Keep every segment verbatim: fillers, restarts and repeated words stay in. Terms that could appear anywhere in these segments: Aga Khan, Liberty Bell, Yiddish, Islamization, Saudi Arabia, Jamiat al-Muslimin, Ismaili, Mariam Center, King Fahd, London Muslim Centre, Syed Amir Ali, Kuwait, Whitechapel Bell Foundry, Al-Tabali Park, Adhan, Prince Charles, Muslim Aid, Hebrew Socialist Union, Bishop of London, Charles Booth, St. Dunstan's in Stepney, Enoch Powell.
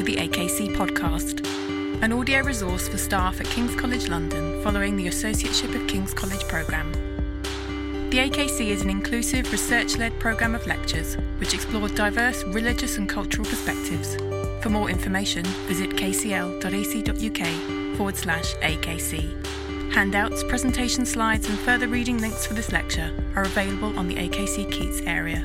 to the A K C podcast, an audio resource for staff at King's College London following the Associateship of King's College programme. The A K C is an inclusive, research-led programme of lectures which explore diverse religious and cultural perspectives. For more information, visit kcl.ac.uk forward slash AKC. Handouts, presentation slides and further reading links for this lecture are available on the A K C Keats area.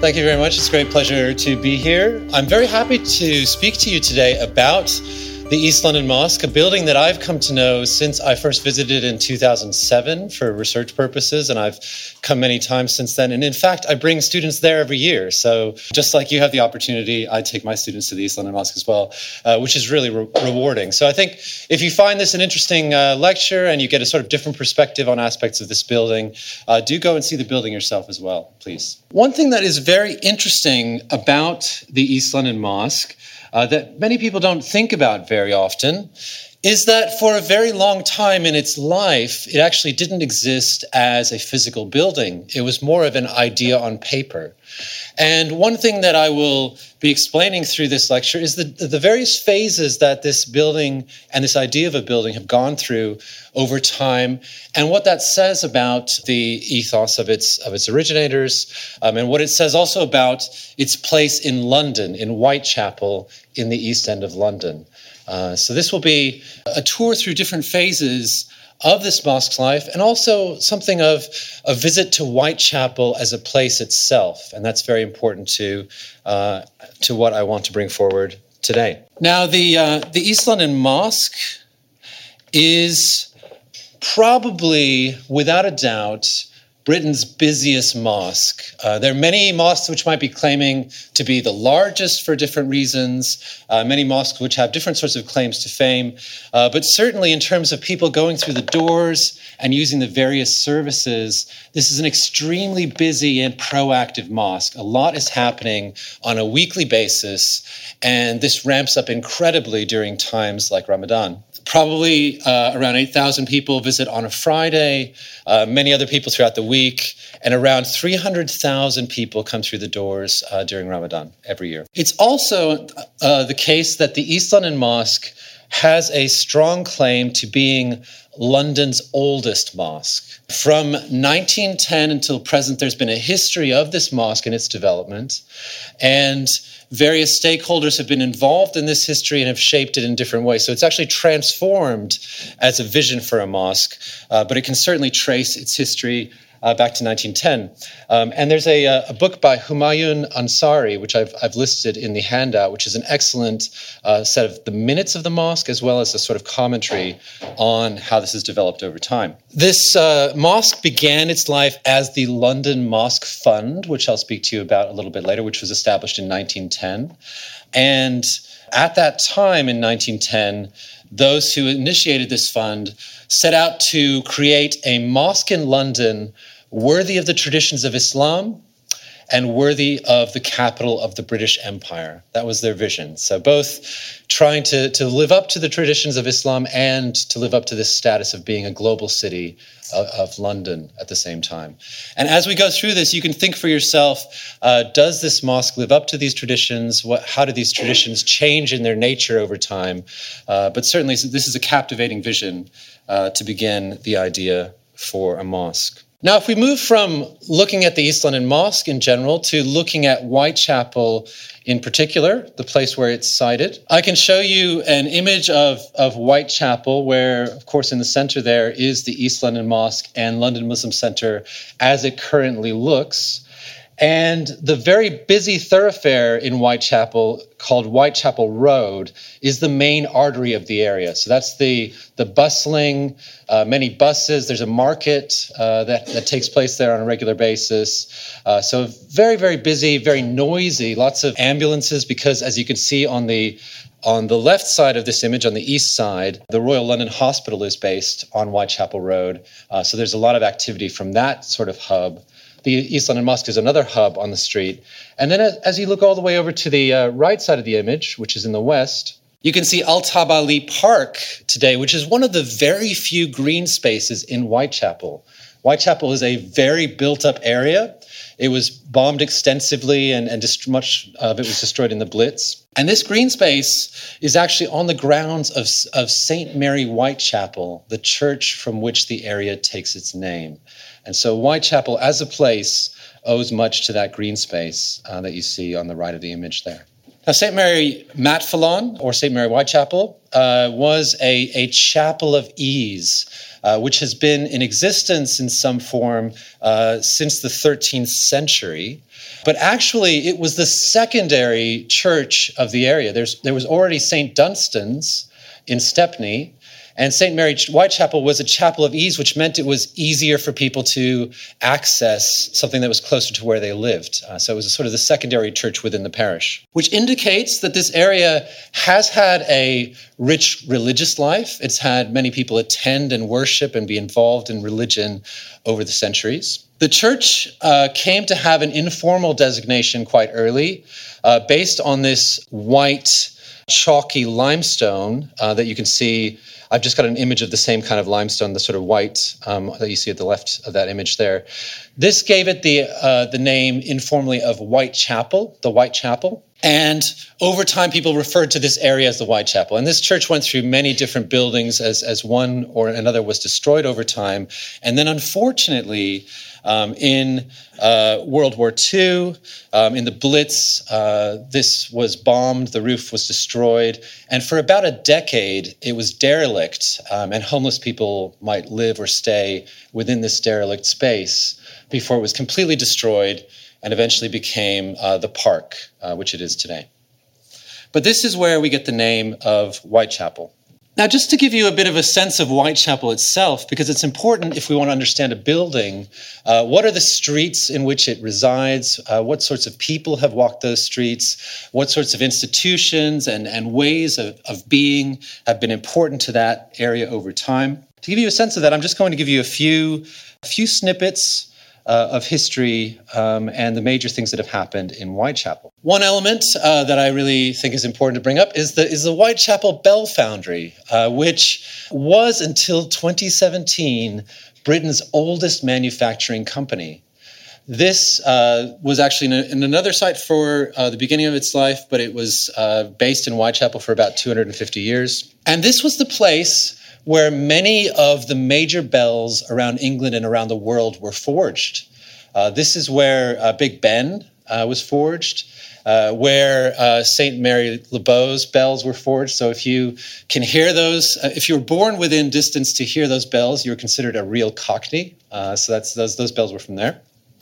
Thank you very much. It's a great pleasure to be here. I'm very happy to speak to you today about the East London Mosque, a building that I've come to know since I first visited in two thousand seven for research purposes, and I've come many times since then. And in fact, I bring students there every year. So just like you have the opportunity, I take my students to the East London Mosque as well, uh, which is really re- rewarding. So I think if you find this an interesting uh, lecture and you get a sort of different perspective on aspects of this building, uh, do go and see the building yourself as well, please. One thing that is very interesting about the East London Mosque uh, that many people don't think about very often is that for a very long time in its life, it actually didn't exist as a physical building. It was more of an idea on paper. And one thing that I will be explaining through this lecture is the, the various phases that this building and this idea of a building have gone through over time, and what that says about the ethos of its of its originators, um, and what it says also about its place in London, in Whitechapel, in the East End of London. Uh, so this will be a tour through different phases of this mosque's life, and also something of a visit to Whitechapel as a place itself. And that's very important to uh, to what I want to bring forward today. Now, the uh, the East London Mosque is probably, without a doubt, Britain's busiest mosque. Uh, there are many mosques which might be claiming to be the largest for different reasons, uh, many mosques which have different sorts of claims to fame, uh, but certainly in terms of people going through the doors and using the various services, this is an extremely busy and proactive mosque. A lot is happening on a weekly basis, and this ramps up incredibly during times like Ramadan. Probably uh, around eight thousand people visit on a Friday, uh, many other people throughout the week, and around three hundred thousand people come through the doors uh, during Ramadan every year. It's also uh, the case that the East London Mosque has a strong claim to being London's oldest mosque. From nineteen ten until present, there's been a history of this mosque and its development, and various stakeholders have been involved in this history and have shaped it in different ways. So it's actually transformed as a vision for a mosque, uh, but it can certainly trace its history uh, back to nineteen ten. Um, and there's a, a book by Humayun Ansari, which I've, I've listed in the handout, which is an excellent uh, set of the minutes of the mosque, as well as a sort of commentary on how this has developed over time. This uh, mosque began its life as the London Mosque Fund, which I'll speak to you about a little bit later, which was established in nineteen ten. And at that time in nineteen ten, those who initiated this fund set out to create a mosque in London worthy of the traditions of Islam and worthy of the capital of the British Empire. That was their vision. So both trying to, to live up to the traditions of Islam and to live up to this status of being a global city of, of London at the same time. And as we go through this, you can think for yourself, uh, does this mosque live up to these traditions? What, how do these traditions change in their nature over time? Uh, but certainly this is a captivating vision uh, to begin the idea for a mosque. Now, if we move from looking at the East London Mosque in general to looking at Whitechapel in particular, the place where it's sited, I can show you an image of, of Whitechapel where, of course, in the center there is the East London Mosque and London Muslim Centre as it currently looks. And the very busy thoroughfare in Whitechapel called Whitechapel Road is the main artery of the area. So that's the, the bustling, uh, many buses. There's a market uh, that, that takes place there on a regular basis. Uh, so very, very busy, very noisy, lots of ambulances because, as you can see on the On the left side of this image, on the east side, the Royal London Hospital is based on Whitechapel Road. Uh, so there's a lot of activity from that sort of hub. The East London Mosque is another hub on the street. And then as, as you look all the way over to the uh, right side of the image, which is in the west, You can see Al-Tabali Park today, which is one of the very few green spaces in Whitechapel. Whitechapel is a very built-up area. It was bombed extensively and, and dist- much of it was destroyed in the Blitz. And this green space is actually on the grounds of, of Saint Mary Whitechapel, the church from which the area takes its name. And so Whitechapel as a place owes much to that green space uh, that you see on the right of the image there. Now, Saint Mary Matfelon, or Saint Mary Whitechapel, uh, was a, a chapel of ease, uh, which has been in existence in some form uh, since the thirteenth century. But actually, it was the secondary church of the area. There's, there was already Saint Dunstan's in Stepney, and Saint Mary Whitechapel was a chapel of ease, which meant it was easier for people to access something that was closer to where they lived. Uh, so it was a sort of the secondary church within the parish, which indicates that this area has had a rich religious life. It's had many people attend and worship and be involved in religion over the centuries. The church uh, came to have an informal designation quite early, uh, based on this white, chalky limestone uh, that you can see. I've just got an image of the same kind of limestone, the sort of white um, that you see at the left of that image there. This gave it the uh, the name informally of Whitechapel, the Whitechapel. And over time, people referred to this area as the Whitechapel. And this church went through many different buildings as, as one or another was destroyed over time. And then unfortunately, um, in uh, World War Two, um, in the Blitz, uh, this was bombed, the roof was destroyed. And for about a decade, it was derelict, um, and homeless people might live or stay within this derelict space before it was completely destroyed and eventually became uh, the park, uh, which it is today. But this is where we get the name of Whitechapel. Now, just to give you a bit of a sense of Whitechapel itself, because it's important if we want to understand a building, uh, what are the streets in which it resides? Uh, what sorts of people have walked those streets? What sorts of institutions and, and ways of, of being have been important to that area over time? To give you a sense of that, I'm just going to give you a few, a few snippets Uh, of history um, and the major things that have happened in Whitechapel. One element uh, that I really think is important to bring up is the is the Whitechapel Bell Foundry, uh, which was until twenty seventeen Britain's oldest manufacturing company. This uh, was actually in, a, in another site for uh, the beginning of its life, but it was uh, based in Whitechapel for about two hundred fifty years. And this was the place where many of the major bells around England and around the world were forged. Uh, this is where uh, Big Ben uh, was forged, uh, where uh, Saint Mary Le Beau's bells were forged. So if you can hear those, uh, if you were born within distance to hear those bells, you were considered a real Cockney. Uh, so that's those, those bells were from there.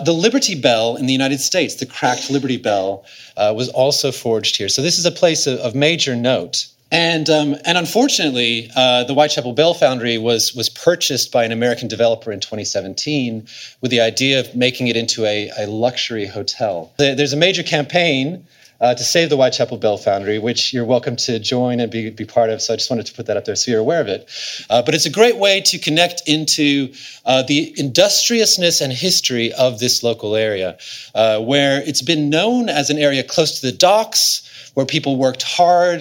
The Liberty Bell in the United States, the cracked Liberty Bell, uh, was also forged here. So this is a place of, of major note. And um, and unfortunately, uh, the Whitechapel Bell Foundry was was purchased by an American developer in twenty seventeen with the idea of making it into a, a luxury hotel. There's a major campaign uh, to save the Whitechapel Bell Foundry, which you're welcome to join and be, be part of. So I just wanted to put that up there so you're aware of it. Uh, but it's a great way to connect into uh, the industriousness and history of this local area, uh, where it's been known as an area close to the docks, where people worked hard,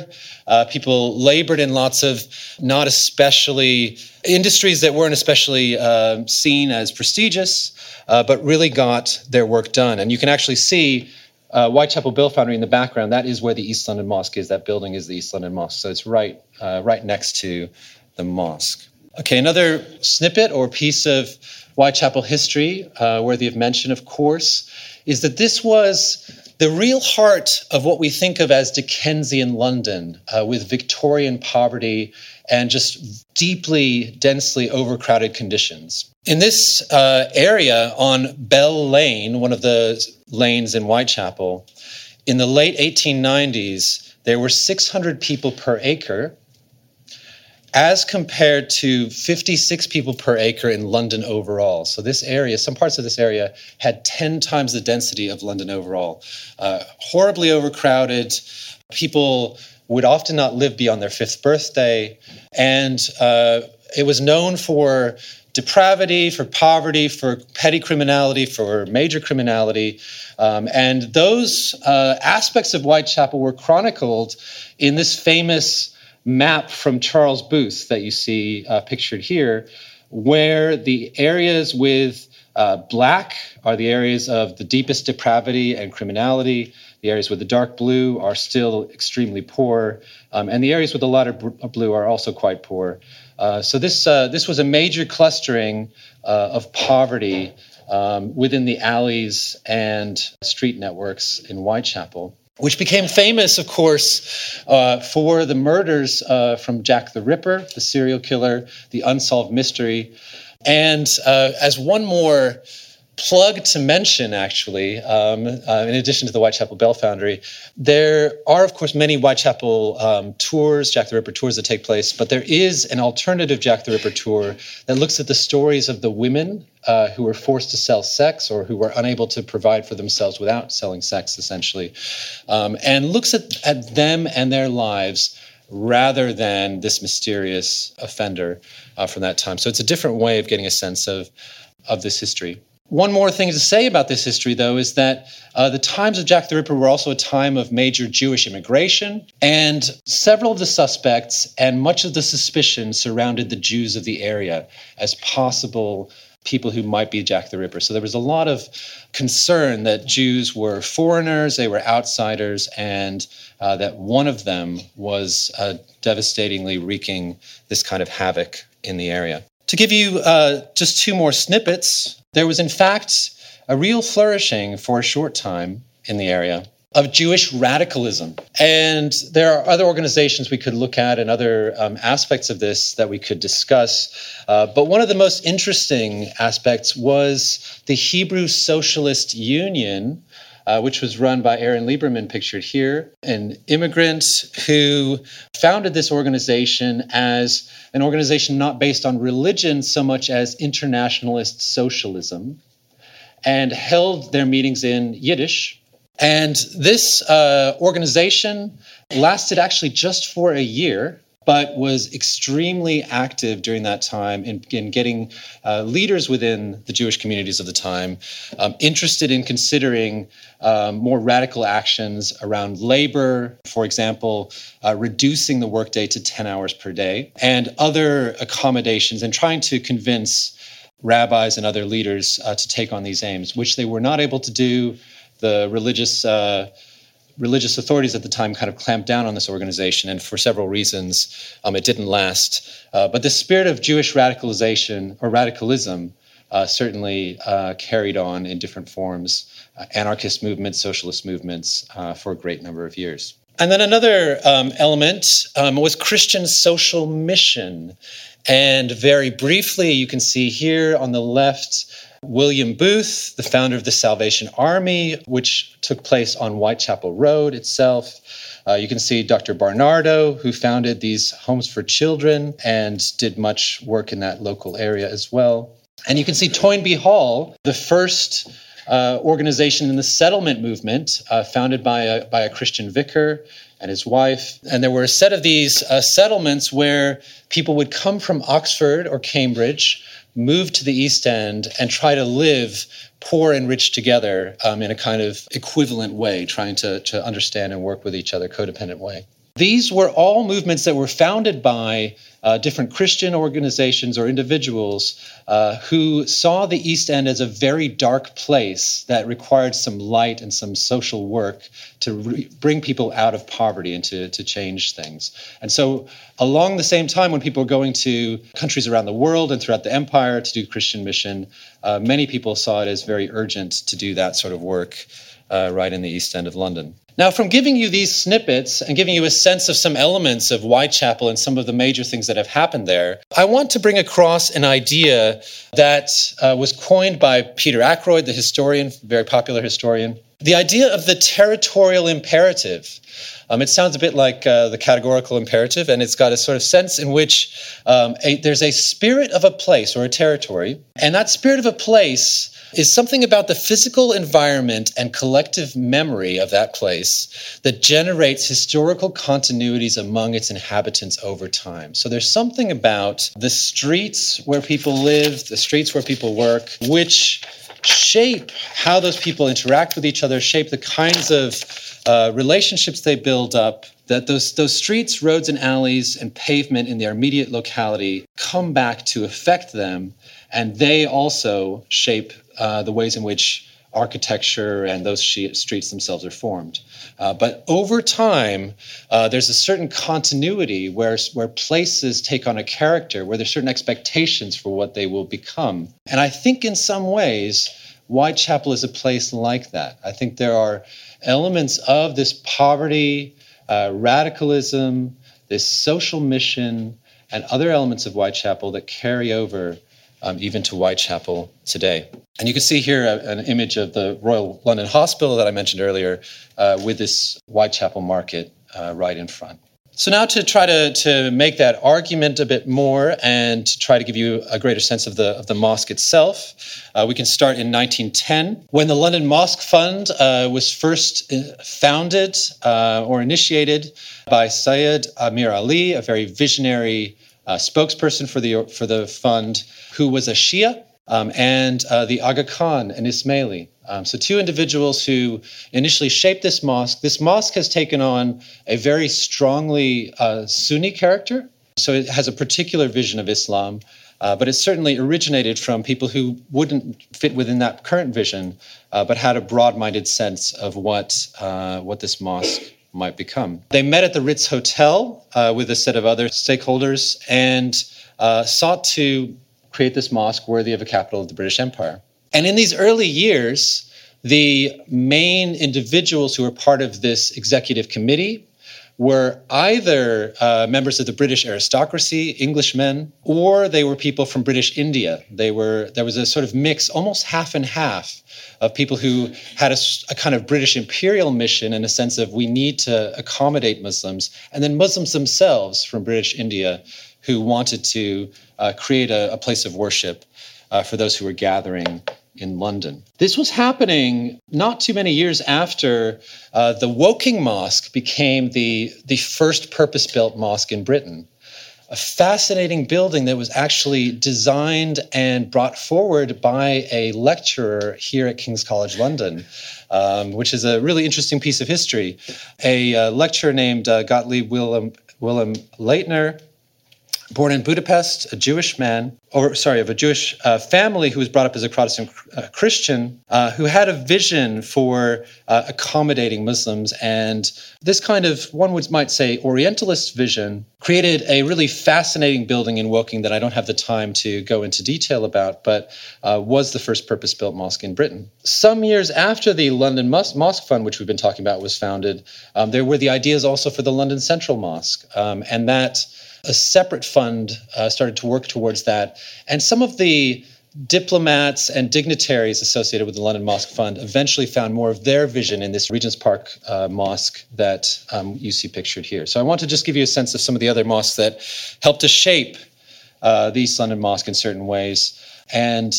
uh, people labored in lots of not especially industries that weren't especially uh, seen as prestigious, uh, but really got their work done. And you can actually see uh, Whitechapel Bell Foundry in the background. That is where the East London Mosque is. That building is the East London Mosque. So it's right, uh, right next to the mosque. Okay, another snippet or piece of Whitechapel history, uh, worthy of mention, of course, is that this was the real heart of what we think of as Dickensian London, uh, with Victorian poverty and just deeply, densely overcrowded conditions. In this uh, area on Bell Lane, one of the lanes in Whitechapel, in the late eighteen nineties, there were six hundred people per acre, as compared to fifty-six people per acre in London overall. So this area, some parts of this area, had ten times the density of London overall. Uh, horribly overcrowded. People would often not live beyond their fifth birthday. And uh, it was known for depravity, for poverty, for petty criminality, for major criminality. Um, and those uh, aspects of Whitechapel were chronicled in this famous map from Charles Booth that you see uh, pictured here, where the areas with uh, black are the areas of the deepest depravity and criminality. The areas with the dark blue are still extremely poor, um, and the areas with the lighter blue are also quite poor. Uh, so this uh, this was a major clustering uh, of poverty um, within the alleys and street networks in Whitechapel, which became famous, of course, uh, for the murders uh, from Jack the Ripper, the serial killer, the unsolved mystery. And uh, as one more plug to mention, actually, um, uh, in addition to the Whitechapel Bell Foundry, there are, of course, many Whitechapel um, tours, Jack the Ripper tours that take place, but there is an alternative Jack the Ripper tour that looks at the stories of the women uh, who were forced to sell sex or who were unable to provide for themselves without selling sex, essentially, um, and looks at, at them and their lives rather than this mysterious offender uh, from that time. So it's a different way of getting a sense of, of this history. One more thing to say about this history, though, is that uh, the times of Jack the Ripper were also a time of major Jewish immigration, and several of the suspects and much of the suspicion surrounded the Jews of the area as possible people who might be Jack the Ripper. So there was a lot of concern that Jews were foreigners, they were outsiders, and uh, that one of them was uh, devastatingly wreaking this kind of havoc in the area. To give you uh, just two more snippets, there was, in fact, a real flourishing for a short time in the area of Jewish radicalism. And there are other organizations we could look at and other um, aspects of this that we could discuss. Uh, but one of the most interesting aspects was the Hebrew Socialist Union, Uh, which was run by Aaron Lieberman, pictured here, an immigrant who founded this organization as an organization not based on religion so much as internationalist socialism, and held their meetings in Yiddish. And this uh, organization lasted actually just for a year, but was extremely active during that time in, in getting uh, leaders within the Jewish communities of the time um, interested in considering um, more radical actions around labor, for example, uh, reducing the workday to ten hours per day, and other accommodations, and trying to convince rabbis and other leaders uh, to take on these aims, which they were not able to do. The religious uh Religious authorities at the time kind of clamped down on this organization, and for several reasons, um, it didn't last. Uh, but the spirit of Jewish radicalization or radicalism uh, certainly uh, carried on in different forms, uh, anarchist movements, socialist movements, uh, for a great number of years. And then another um, element um, was Christian social mission. And very briefly, you can see here on the left, William Booth, the founder of the Salvation Army, which took place on Whitechapel Road itself. Uh, you can see Doctor Barnardo, who founded these homes for children and did much work in that local area as well. And you can see Toynbee Hall, the first uh, organization in the settlement movement, uh, founded by a, by a Christian vicar and his wife. And there were a set of these uh, settlements where people would come from Oxford or Cambridge, move to the East End, and try to live poor and rich together um, in a kind of equivalent way, trying to, to understand and work with each other, codependent way. These were all movements that were founded by uh, different Christian organizations or individuals uh, who saw the East End as a very dark place that required some light and some social work to re- bring people out of poverty and to, to change things. And so along the same time, when people were going to countries around the world and throughout the empire to do Christian mission, uh, many people saw it as very urgent to do that sort of work uh, right in the East End of London. Now, from giving you these snippets and giving you a sense of some elements of Whitechapel and some of the major things that have happened there, I want to bring across an idea that uh, was coined by Peter Ackroyd, the historian, very popular historian, the idea of the territorial imperative. Um, it sounds a bit like uh, the categorical imperative, and it's got a sort of sense in which um, a, there's a spirit of a place or a territory, and that spirit of a place is something about the physical environment and collective memory of that place that generates historical continuities among its inhabitants over time. So there's something about the streets where people live, the streets where people work, which shape how those people interact with each other, shape the kinds of uh, relationships they build up, that those, those streets, roads and alleys and pavement in their immediate locality come back to affect them, and they also shape uh, the ways in which architecture and those streets themselves are formed. Uh, but over time, uh, there's a certain continuity where, where places take on a character, where there's certain expectations for what they will become. And I think in some ways, Whitechapel is a place like that. I think there are elements of this poverty, uh, radicalism, this social mission, and other elements of Whitechapel that carry over Um, even to Whitechapel today. And you can see here a, an image of the Royal London Hospital that I mentioned earlier uh, with this Whitechapel market uh, right in front. So now to try to, to make that argument a bit more and to try to give you a greater sense of the, of the mosque itself, uh, we can start in nineteen ten when the London Mosque Fund uh, was first founded uh, or initiated by Syed Amir Ali, a very visionary Uh, spokesperson for the for the fund, who was a Shia, um, and uh, the Aga Khan, an Ismaili. Um, so two individuals who initially shaped this mosque. This mosque has taken on a very strongly uh, Sunni character, so it has a particular vision of Islam, uh, but it certainly originated from people who wouldn't fit within that current vision, uh, but had a broad-minded sense of what uh, what this mosque might become. They met at the Ritz Hotel uh, with a set of other stakeholders and uh, sought to create this mosque worthy of a capital of the British Empire. And in these early years, the main individuals who were part of this executive committee were either uh, members of the British aristocracy, Englishmen, or they were people from British India. They were there was a sort of mix, almost half and half, of people who had a, a kind of British imperial mission in a sense of we need to accommodate Muslims, and then Muslims themselves from British India who wanted to uh, create a, a place of worship uh, for those who were gathering in London. This was happening not too many years after uh, the Woking Mosque became the, the first purpose-built mosque in Britain. A fascinating building that was actually designed and brought forward by a lecturer here at King's College London, um, which is a really interesting piece of history. A uh, lecturer named uh, Gottlieb Willem, Willem Leitner, born in Budapest, a Jewish man, or sorry, of a Jewish uh, family who was brought up as a Protestant uh, Christian, uh, who had a vision for uh, accommodating Muslims. And this kind of, one would might say, Orientalist vision created a really fascinating building in Woking that I don't have the time to go into detail about, but uh, was the first purpose-built mosque in Britain. Some years after the London Mos- Mosque Fund, which we've been talking about, was founded, um, there were the ideas also for the London Central Mosque, um, and that a separate fund uh, started to work towards that. And some of the diplomats and dignitaries associated with the London Mosque Fund eventually found more of their vision in this Regent's Park uh, mosque that um, you see pictured here. So I want to just give you a sense of some of the other mosques that helped to shape uh, the East London Mosque in certain ways. And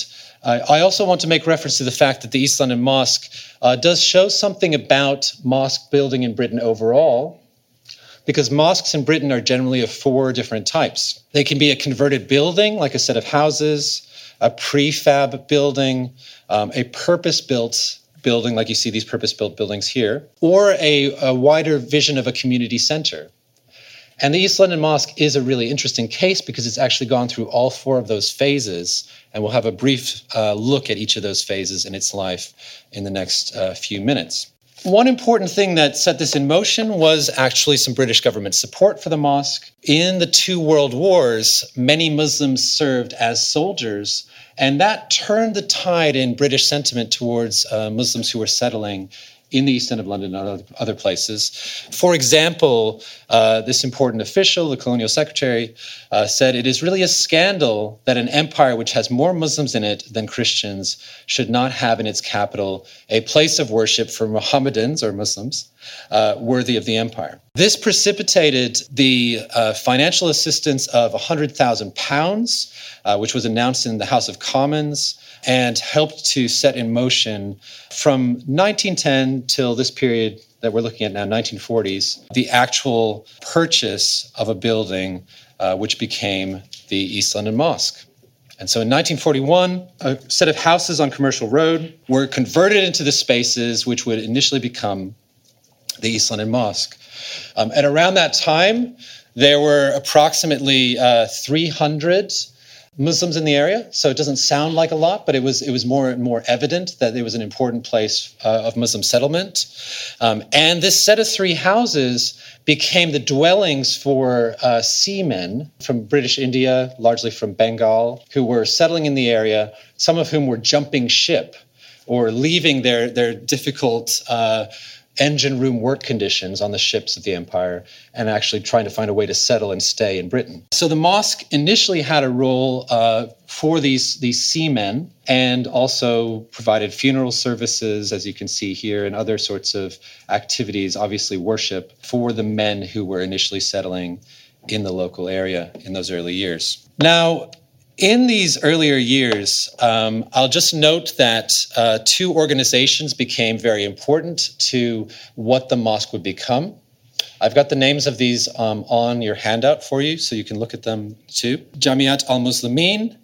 I, I also want to make reference to the fact that the East London Mosque uh, does show something about mosque building in Britain overall, because mosques in Britain are generally of four different types. They can be a converted building, like a set of houses, a prefab building, um, a purpose-built building, like you see these purpose-built buildings here, or a, a wider vision of a community center. And the East London Mosque is a really interesting case because it's actually gone through all four of those phases, and we'll have a brief uh, look at each of those phases in its life in the next uh, few minutes. One important thing that set this in motion was actually some British government support for the mosque. In the two world wars, many Muslims served as soldiers, and that turned the tide in British sentiment towards uh, Muslims who were settling in the East End of London and other places. For example, uh, this important official, the colonial secretary, uh, said, "It is really a scandal that an empire which has more Muslims in it than Christians should not have in its capital a place of worship for Mohammedans or Muslims uh, worthy of the empire." This precipitated the uh, financial assistance of one hundred thousand pounds, uh, which was announced in the House of Commons, and helped to set in motion from nineteen ten till this period that we're looking at now, nineteen forties, the actual purchase of a building uh, which became the East London Mosque. And so in nineteen forty-one, a set of houses on Commercial Road were converted into the spaces which would initially become the East London Mosque. Um, and around that time, there were approximately uh, three hundred Muslims in the area, so it doesn't sound like a lot, but it was it was more and more evident that it was an important place uh, of Muslim settlement. Um, and this set of three houses became the dwellings for uh, seamen from British India, largely from Bengal, who were settling in the area, some of whom were jumping ship or leaving their, their difficult uh engine room work conditions on the ships of the empire and actually trying to find a way to settle and stay in Britain. So the mosque initially had a role uh, for these, these seamen and also provided funeral services, as you can see here, and other sorts of activities, obviously worship, for the men who were initially settling in the local area in those early years. Now, in these earlier years, um, I'll just note that uh, two organizations became very important to what the mosque would become. I've got the names of these um, on your handout for you, so you can look at them too. Jamiat al-Muslimin,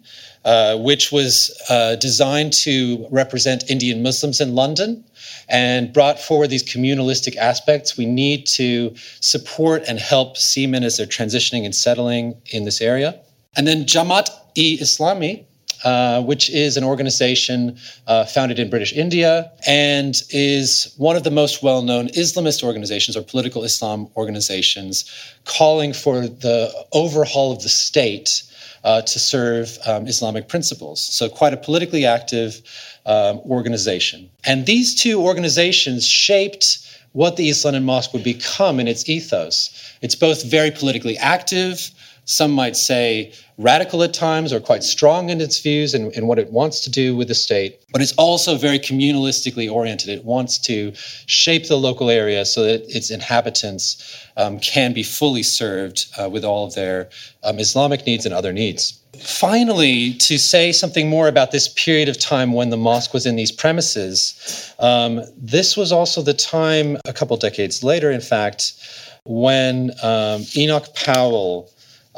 uh, which was uh, designed to represent Indian Muslims in London and brought forward these communalistic aspects. We need to support and help seamen as they're transitioning and settling in this area. And then Jamaat E-Islami, uh, which is an organization uh, founded in British India and is one of the most well-known Islamist organizations or political Islam organizations, calling for the overhaul of the state uh, to serve um, Islamic principles. So quite a politically active um, organization. And these two organizations shaped what the East London Mosque would become in its ethos. It's both very politically active, some might say radical at times, or quite strong in its views and, and what it wants to do with the state. But it's also very communalistically oriented. It wants to shape the local area so that its inhabitants um, can be fully served uh, with all of their um, Islamic needs and other needs. Finally, to say something more about this period of time when the mosque was in these premises, um, this was also the time, a couple decades later, in fact, when um, Enoch Powell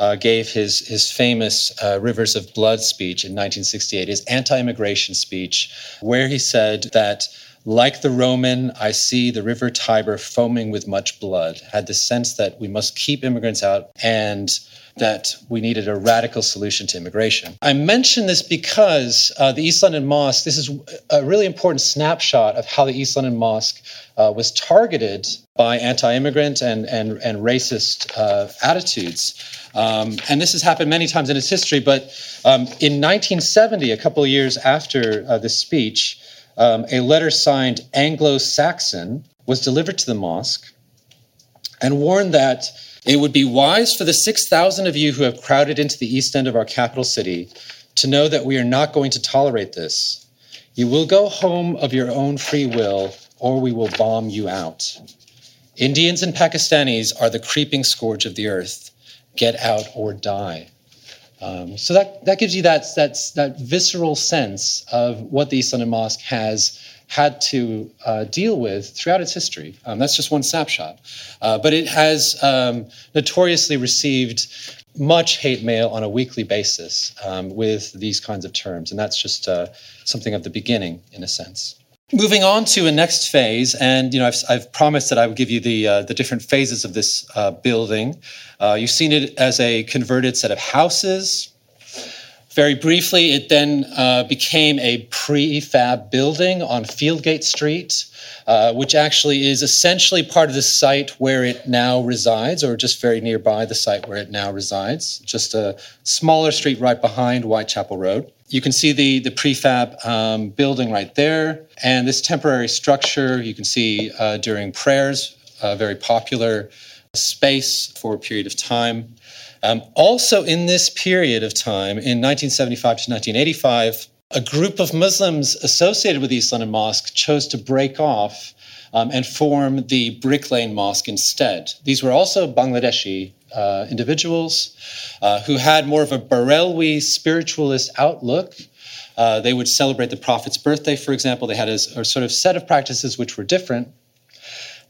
Uh, gave his his famous uh, Rivers of Blood speech in nineteen sixty-eight, his anti-immigration speech, where he said that, like the Roman, I see the river Tiber foaming with much blood, had the sense that we must keep immigrants out and that we needed a radical solution to immigration. I mention this because uh, the East London Mosque, this is a really important snapshot of how the East London Mosque uh, was targeted by anti-immigrant and, and, and racist uh, attitudes. Um, and this has happened many times in its history, but um, in nineteen seventy, a couple of years after uh, this speech, um, a letter signed Anglo-Saxon was delivered to the mosque and warned that it would be wise for the six thousand of you who have crowded into the east end of our capital city to know that we are not going to tolerate this. You will go home of your own free will, or we will bomb you out. Indians and Pakistanis are the creeping scourge of the earth. Get out or die. Um, so that, that gives you that, that, that visceral sense of what the East London Mosque has had to uh, deal with throughout its history. Um, that's just one snapshot. Uh, but it has um, notoriously received much hate mail on a weekly basis um, with these kinds of terms. And that's just uh, something of the beginning, in a sense. Moving on to a next phase, and you know, I've, I've promised that I would give you the uh, the different phases of this uh, building. Uh, you've seen it as a converted set of houses. Very briefly, it then uh, became a prefab building on Fieldgate Street, uh, which actually is essentially part of the site where it now resides, or just very nearby the site where it now resides, just a smaller street right behind Whitechapel Road. You can see the, the prefab um, building right there, and this temporary structure you can see uh, during prayers, a very popular space for a period of time. Um, also in this period of time, in nineteen seventy-five to nineteen eighty-five, a group of Muslims associated with the East London Mosque chose to break off um, and form the Brick Lane Mosque instead. These were also Bangladeshi uh, individuals uh, who had more of a Barelwi spiritualist outlook Uh, they would celebrate the Prophet's birthday, for example. They had a, a sort of set of practices which were different.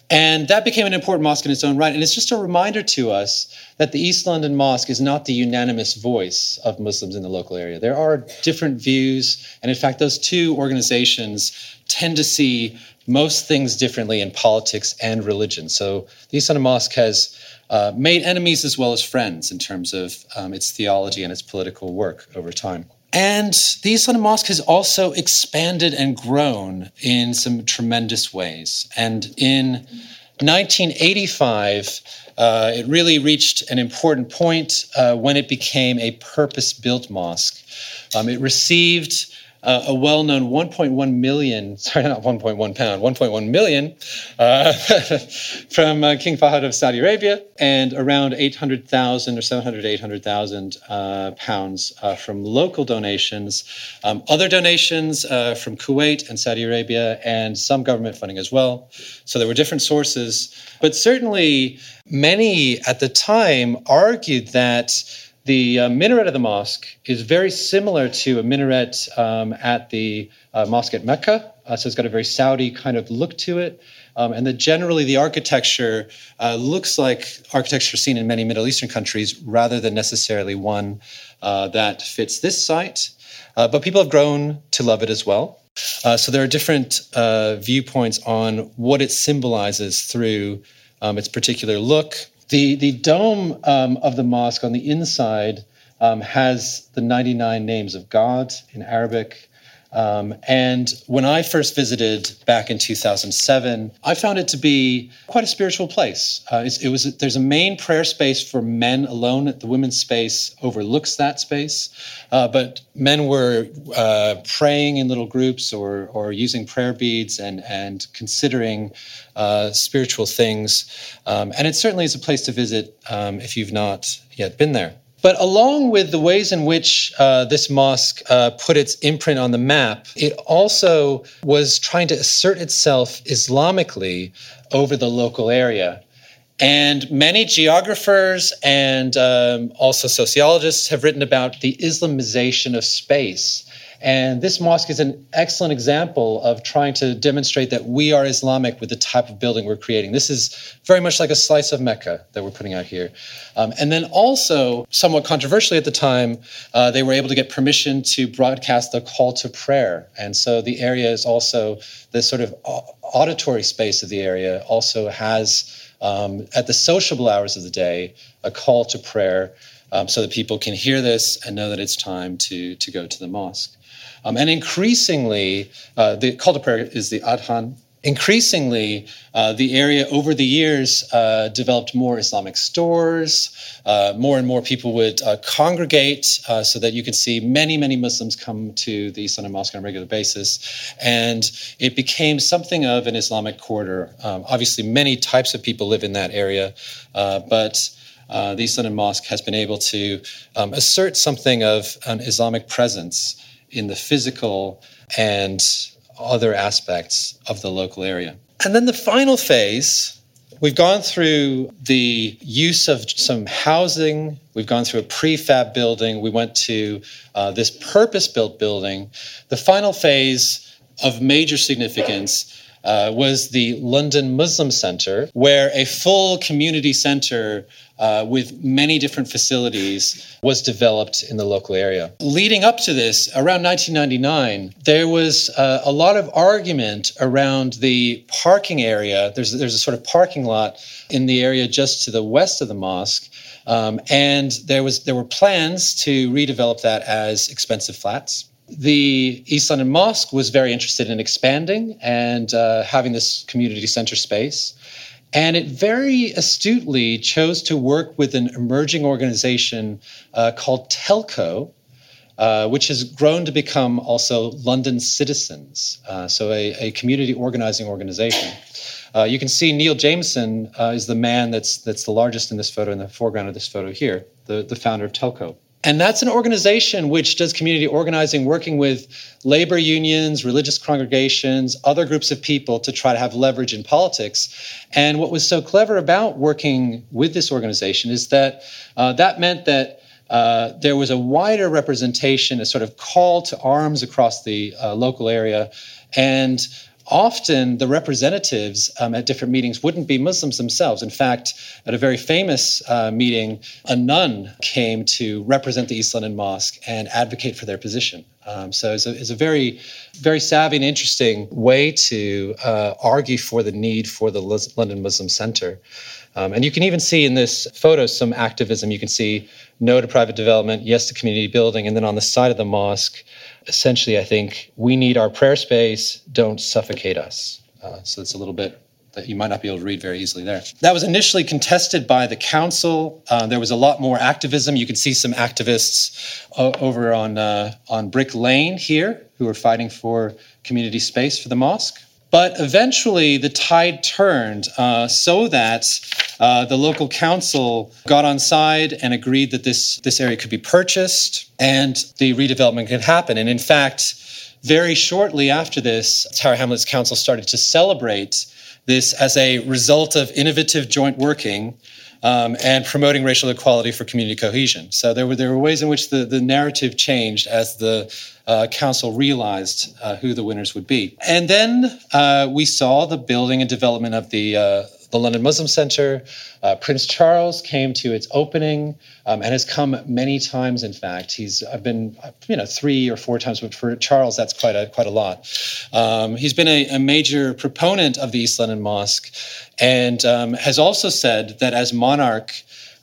And that became an important mosque in its own right. And it's just a reminder to us that the East London Mosque is not the unanimous voice of Muslims in the local area. There are different views. And in fact, those two organizations tend to see most things differently in politics and religion. So the East London Mosque has uh, made enemies as well as friends in terms of um, its theology and its political work over time. And the East London Mosque has also expanded and grown in some tremendous ways. And in nineteen eighty-five, uh, it really reached an important point uh, when it became a purpose-built mosque. Um, it received uh, a well-known one point one million, sorry, not one point one pound, one point one million uh, from uh, King Fahd of Saudi Arabia, and around eight hundred thousand or seven hundred thousand, eight hundred thousand uh, pounds uh, from local donations, um, other donations uh, from Kuwait and Saudi Arabia, and some government funding as well. So there were different sources. But certainly many at the time argued that the uh, minaret of the mosque is very similar to a minaret um, at the uh, mosque at Mecca. Uh, so it's got a very Saudi kind of look to it. Um, and that generally the architecture uh, looks like architecture seen in many Middle Eastern countries rather than necessarily one uh, that fits this site. Uh, but people have grown to love it as well. Uh, so there are different uh, viewpoints on what it symbolizes through um, its particular look. The, the dome um, of the mosque on the inside um, has the ninety-nine names of God in Arabic. Um, and when I first visited back in two thousand seven, I found it to be quite a spiritual place. Uh, it, it was there's a main prayer space for men alone. The women's space overlooks that space. Uh, but men were uh, praying in little groups or or using prayer beads and, and considering uh, spiritual things. Um, and it certainly is a place to visit um, if you've not yet been there. But along with the ways in which uh, this mosque uh, put its imprint on the map, it also was trying to assert itself Islamically over the local area. And many geographers and um, also sociologists have written about the Islamization of space. And this mosque is an excellent example of trying to demonstrate that we are Islamic with the type of building we're creating. This is very much like a slice of Mecca that we're putting out here. Um, and then also, somewhat controversially at the time, uh, they were able to get permission to broadcast the call to prayer. And so the area is also, this sort of auditory space of the area also has, um, at the sociable hours of the day, a call to prayer um, so that people can hear this and know that it's time to, to go to the mosque. Um, and increasingly, uh, the call to prayer is the adhan. Increasingly, uh, the area over the years uh, developed more Islamic stores. Uh, more and more people would uh, congregate uh, so that you could see many, many Muslims come to the East London Mosque on a regular basis. And it became something of an Islamic quarter. Um, obviously, many types of people live in that area, uh, but uh, the East London Mosque has been able to um, assert something of an Islamic presence in the physical and other aspects of the local area. And then the final phase, we've gone through the use of some housing, we've gone through a prefab building, we went to uh, this purpose-built building. The final phase of major significance uh, was the London Muslim Centre, where a full community centre Uh, with many different facilities, was developed in the local area. Leading up to this, around nineteen ninety-nine, there was uh, a lot of argument around the parking area. There's, there's a sort of parking lot in the area just to the west of the mosque, um, and there was there were plans to redevelop that as expensive flats. The East London Mosque was very interested in expanding and uh, having this community centre space. And it very astutely chose to work with an emerging organization uh, called Telco, uh, which has grown to become also London Citizens, uh, so a, a community organizing organization. Uh, you can see Neil Jameson uh, is the man that's that's the largest in this photo, in the foreground of this photo here, the, the founder of Telco. And that's an organization which does community organizing, working with labor unions, religious congregations, other groups of people to try to have leverage in politics. And what was so clever about working with this organization is that uh, that meant that Uh, there was a wider representation, a sort of call to arms across the uh, local area. And often the representatives um, at different meetings wouldn't be Muslims themselves. In fact, at a very famous uh, meeting, a nun came to represent the East London Mosque and advocate for their position. Um, so it's a, it's a very, very savvy and interesting way to uh, argue for the need for the London Muslim Centre. Um, and you can even see in this photo some activism. You can see no to private development, yes to community building. And then on the side of the mosque, essentially, I think, we need our prayer space, don't suffocate us. Uh, so it's a little bit that you might not be able to read very easily there. That was initially contested by the council. Uh, there was a lot more activism. You can see some activists uh, over on uh, on Brick Lane here who are fighting for community space for the mosque. But eventually the tide turned uh, so that uh, the local council got on side and agreed that this, this area could be purchased and the redevelopment could happen. And in fact, very shortly after this, Tower Hamlets Council started to celebrate this as a result of innovative joint working um, and promoting racial equality for community cohesion. So there were there were ways in which the, the narrative changed as the uh, council realized uh, who the winners would be. And then uh, we saw the building and development of the uh, the London Muslim Centre. Uh, Prince Charles came to its opening um, and has come many times. In fact, he's I've been you know three or four times, but for Charles that's quite a quite a lot. Um, he's been a, a major proponent of the East London Mosque, and um, has also said that as monarch,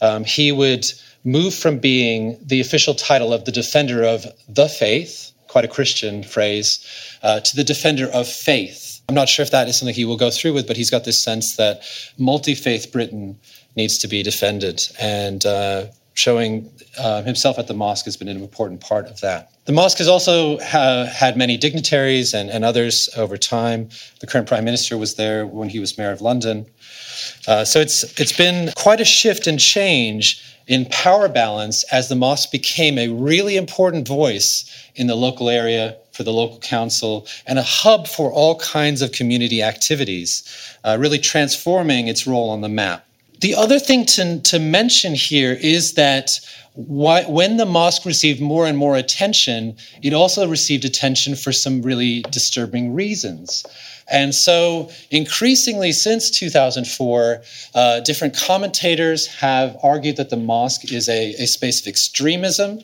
um, he would move from being the official title of the defender of the faith, quite a Christian phrase, uh, to the defender of faith. I'm not sure if that is something he will go through with, but he's got this sense that multi-faith Britain needs to be defended, and uh, showing uh, himself at the mosque has been an important part of that. The mosque has also ha- had many dignitaries and, and others over time. The current Prime Minister was there when he was Mayor of London. Uh, so it's it's been quite a shift and change in power balance as the mosque became a really important voice in the local area for the local council and a hub for all kinds of community activities, uh, really transforming its role on the map. The other thing to, to mention here is that why, when the mosque received more and more attention, it also received attention for some really disturbing reasons. And so increasingly since two thousand four, uh, different commentators have argued that the mosque is a, a space of extremism.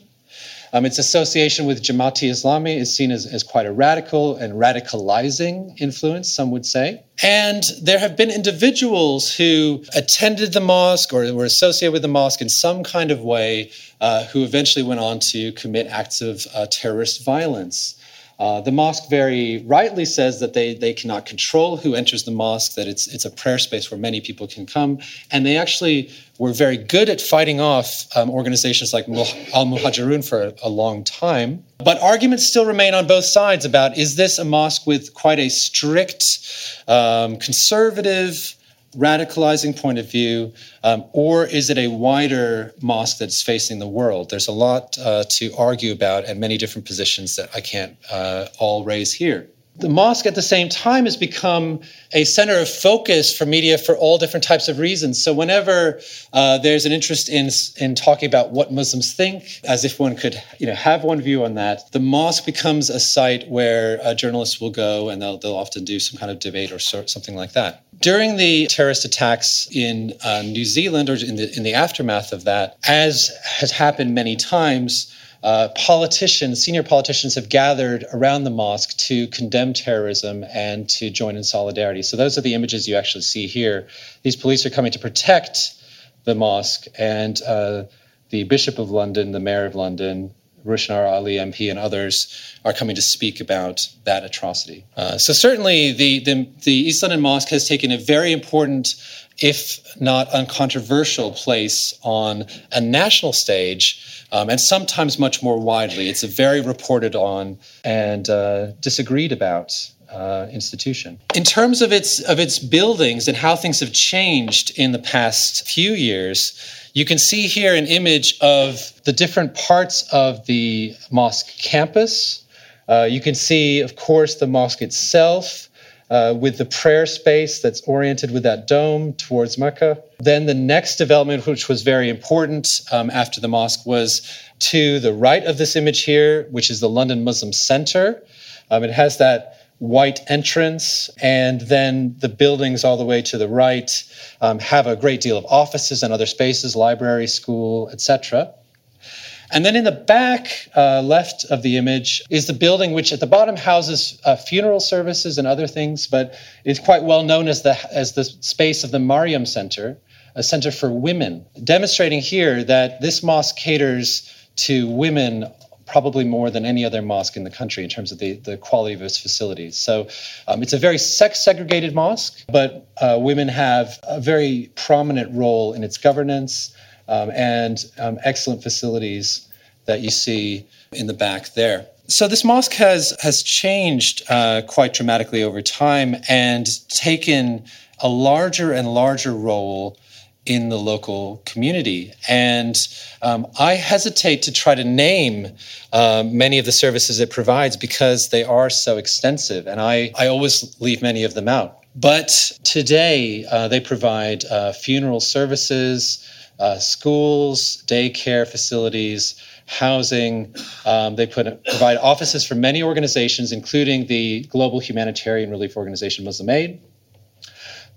Um, its association with Jamaat E-Islami is seen as, as quite a radical and radicalizing influence, some would say. And there have been individuals who attended the mosque or were associated with the mosque in some kind of way uh, who eventually went on to commit acts of uh, terrorist violence. Uh, the mosque very rightly says that they, they cannot control who enters the mosque, that it's it's a prayer space where many people can come. And they actually were very good at fighting off um, organizations like Al-Muhajirun for a, a long time. But arguments still remain on both sides about, is this a mosque with quite a strict, um, conservative, radicalizing point of view, um, or is it a wider mosque that's facing the world? There's a lot uh, to argue about and many different positions that I can't uh, all raise here. The mosque at the same time has become a center of focus for media for all different types of reasons. So whenever uh, there's an interest in in talking about what Muslims think, as if one could you know have one view on that, the mosque becomes a site where uh, journalists will go and they'll, they'll often do some kind of debate or so, something like that. During the terrorist attacks in uh, New Zealand or in the, in the aftermath of that, as has happened many times, Uh, politicians, senior politicians have gathered around the mosque to condemn terrorism and to join in solidarity. So those are the images you actually see here. These police are coming to protect the mosque, and uh, the Bishop of London, the Mayor of London, Rushnar Ali M P and others are coming to speak about that atrocity. Uh, so certainly the, the, the East London Mosque has taken a very important, if not uncontroversial, place on a national stage, um, and sometimes much more widely. It's a very reported on and uh, disagreed about uh, institution. In terms of its of its buildings and how things have changed in the past few years, you can see here an image of the different parts of the mosque campus. Uh, you can see, of course, the mosque itself. uh, with the prayer space that's oriented with that dome towards Mecca. Then the next development, which was very important um, after the mosque, was to the right of this image here, which is the London Muslim Centre. Um, it has that white entrance, and then the buildings all the way to the right um, have a great deal of offices and other spaces, library, school, et cetera. And then in the back uh, left of the image is the building which at the bottom houses uh, funeral services and other things, but is quite well known as the as the space of the Mariam Center, a center for women, demonstrating here that this mosque caters to women probably more than any other mosque in the country in terms of the, the quality of its facilities. So um, it's a very sex-segregated mosque, but uh, women have a very prominent role in its governance um, and um, excellent facilities that you see in the back there. So this mosque has, has changed uh, quite dramatically over time and taken a larger and larger role in the local community. And um, I hesitate to try to name uh, many of the services it provides because they are so extensive, and I, I always leave many of them out. But today, uh, they provide uh, funeral services, uh, schools, daycare facilities, housing. Um, they put, provide offices for many organizations, including the global humanitarian relief organization Muslim Aid.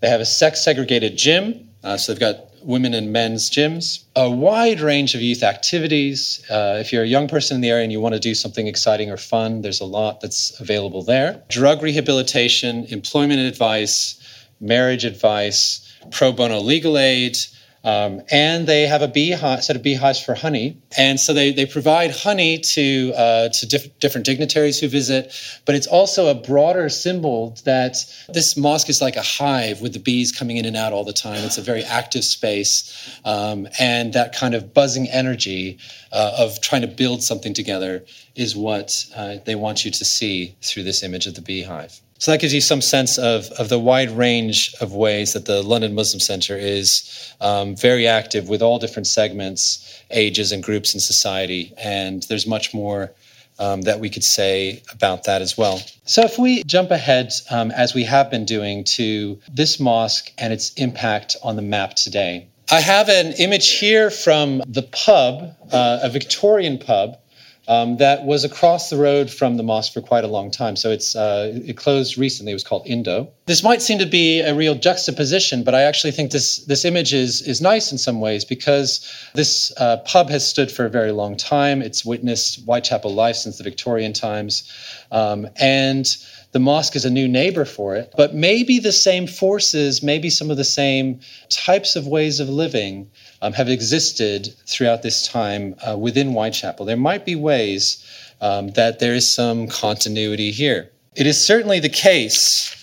They have a sex-segregated gym. Uh, so they've got women and men's gyms, a wide range of youth activities. Uh, if you're a young person in the area and you want to do something exciting or fun, there's a lot that's available there. Drug rehabilitation, employment advice, marriage advice, pro bono legal aid, um, and they have a beehive, set of beehives for honey. And so they, they provide honey to, uh, to diff- different dignitaries who visit, but it's also a broader symbol that this mosque is like a hive with the bees coming in and out all the time. It's a very active space, um, and that kind of buzzing energy uh, of trying to build something together is what uh, they want you to see through this image of the beehive. So that gives you some sense of, of the wide range of ways that the London Muslim Centre is um, very active with all different segments, ages and groups in society. And there's much more um, that we could say about that as well. So if we jump ahead, um, as we have been doing, to this mosque and its impact on the map today. I have an image here from the pub, uh, a Victorian pub, Um, that was across the road from the mosque for quite a long time. So it's uh, it closed recently. It was called Indo. This might seem to be a real juxtaposition, but I actually think this this image is, is nice in some ways because this uh, pub has stood for a very long time. It's witnessed Whitechapel life since the Victorian times. Um, and the mosque is a new neighbor for it. But maybe the same forces, maybe some of the same types of ways of living Um, have existed throughout this time uh, within Whitechapel. There might be ways um, that there is some continuity here. It is certainly the case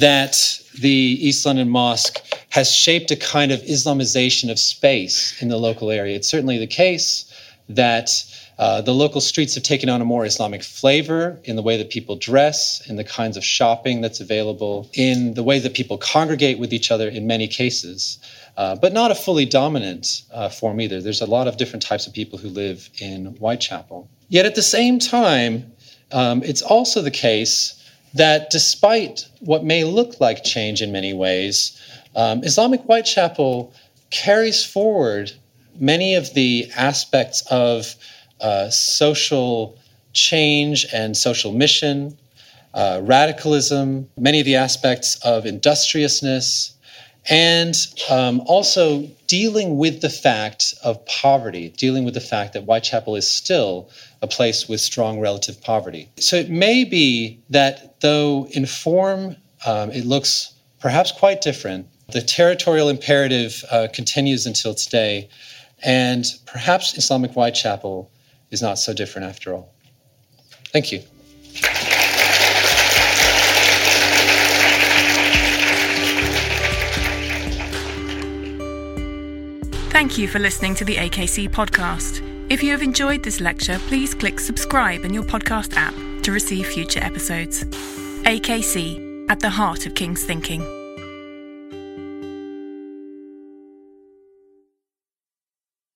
that the East London Mosque has shaped a kind of Islamization of space in the local area. It's certainly the case that uh, the local streets have taken on a more Islamic flavor in the way that people dress, in the kinds of shopping that's available, in the way that people congregate with each other in many cases. Uh, but not a fully dominant uh, form either. There's a lot of different types of people who live in Whitechapel. Yet at the same time, um, it's also the case that despite what may look like change in many ways, um, Islamic Whitechapel carries forward many of the aspects of uh, social change and social mission, uh, radicalism, many of the aspects of industriousness, and um, also dealing with the fact of poverty, dealing with the fact that Whitechapel is still a place with strong relative poverty. So it may be that though in form um, it looks perhaps quite different, the territorial imperative uh, continues until today, and perhaps Islamic Whitechapel is not so different after all. Thank you. Thank you for listening to the A K C podcast. If you have enjoyed this lecture, please click subscribe in your podcast app to receive future episodes. A K C, at the heart of King's thinking.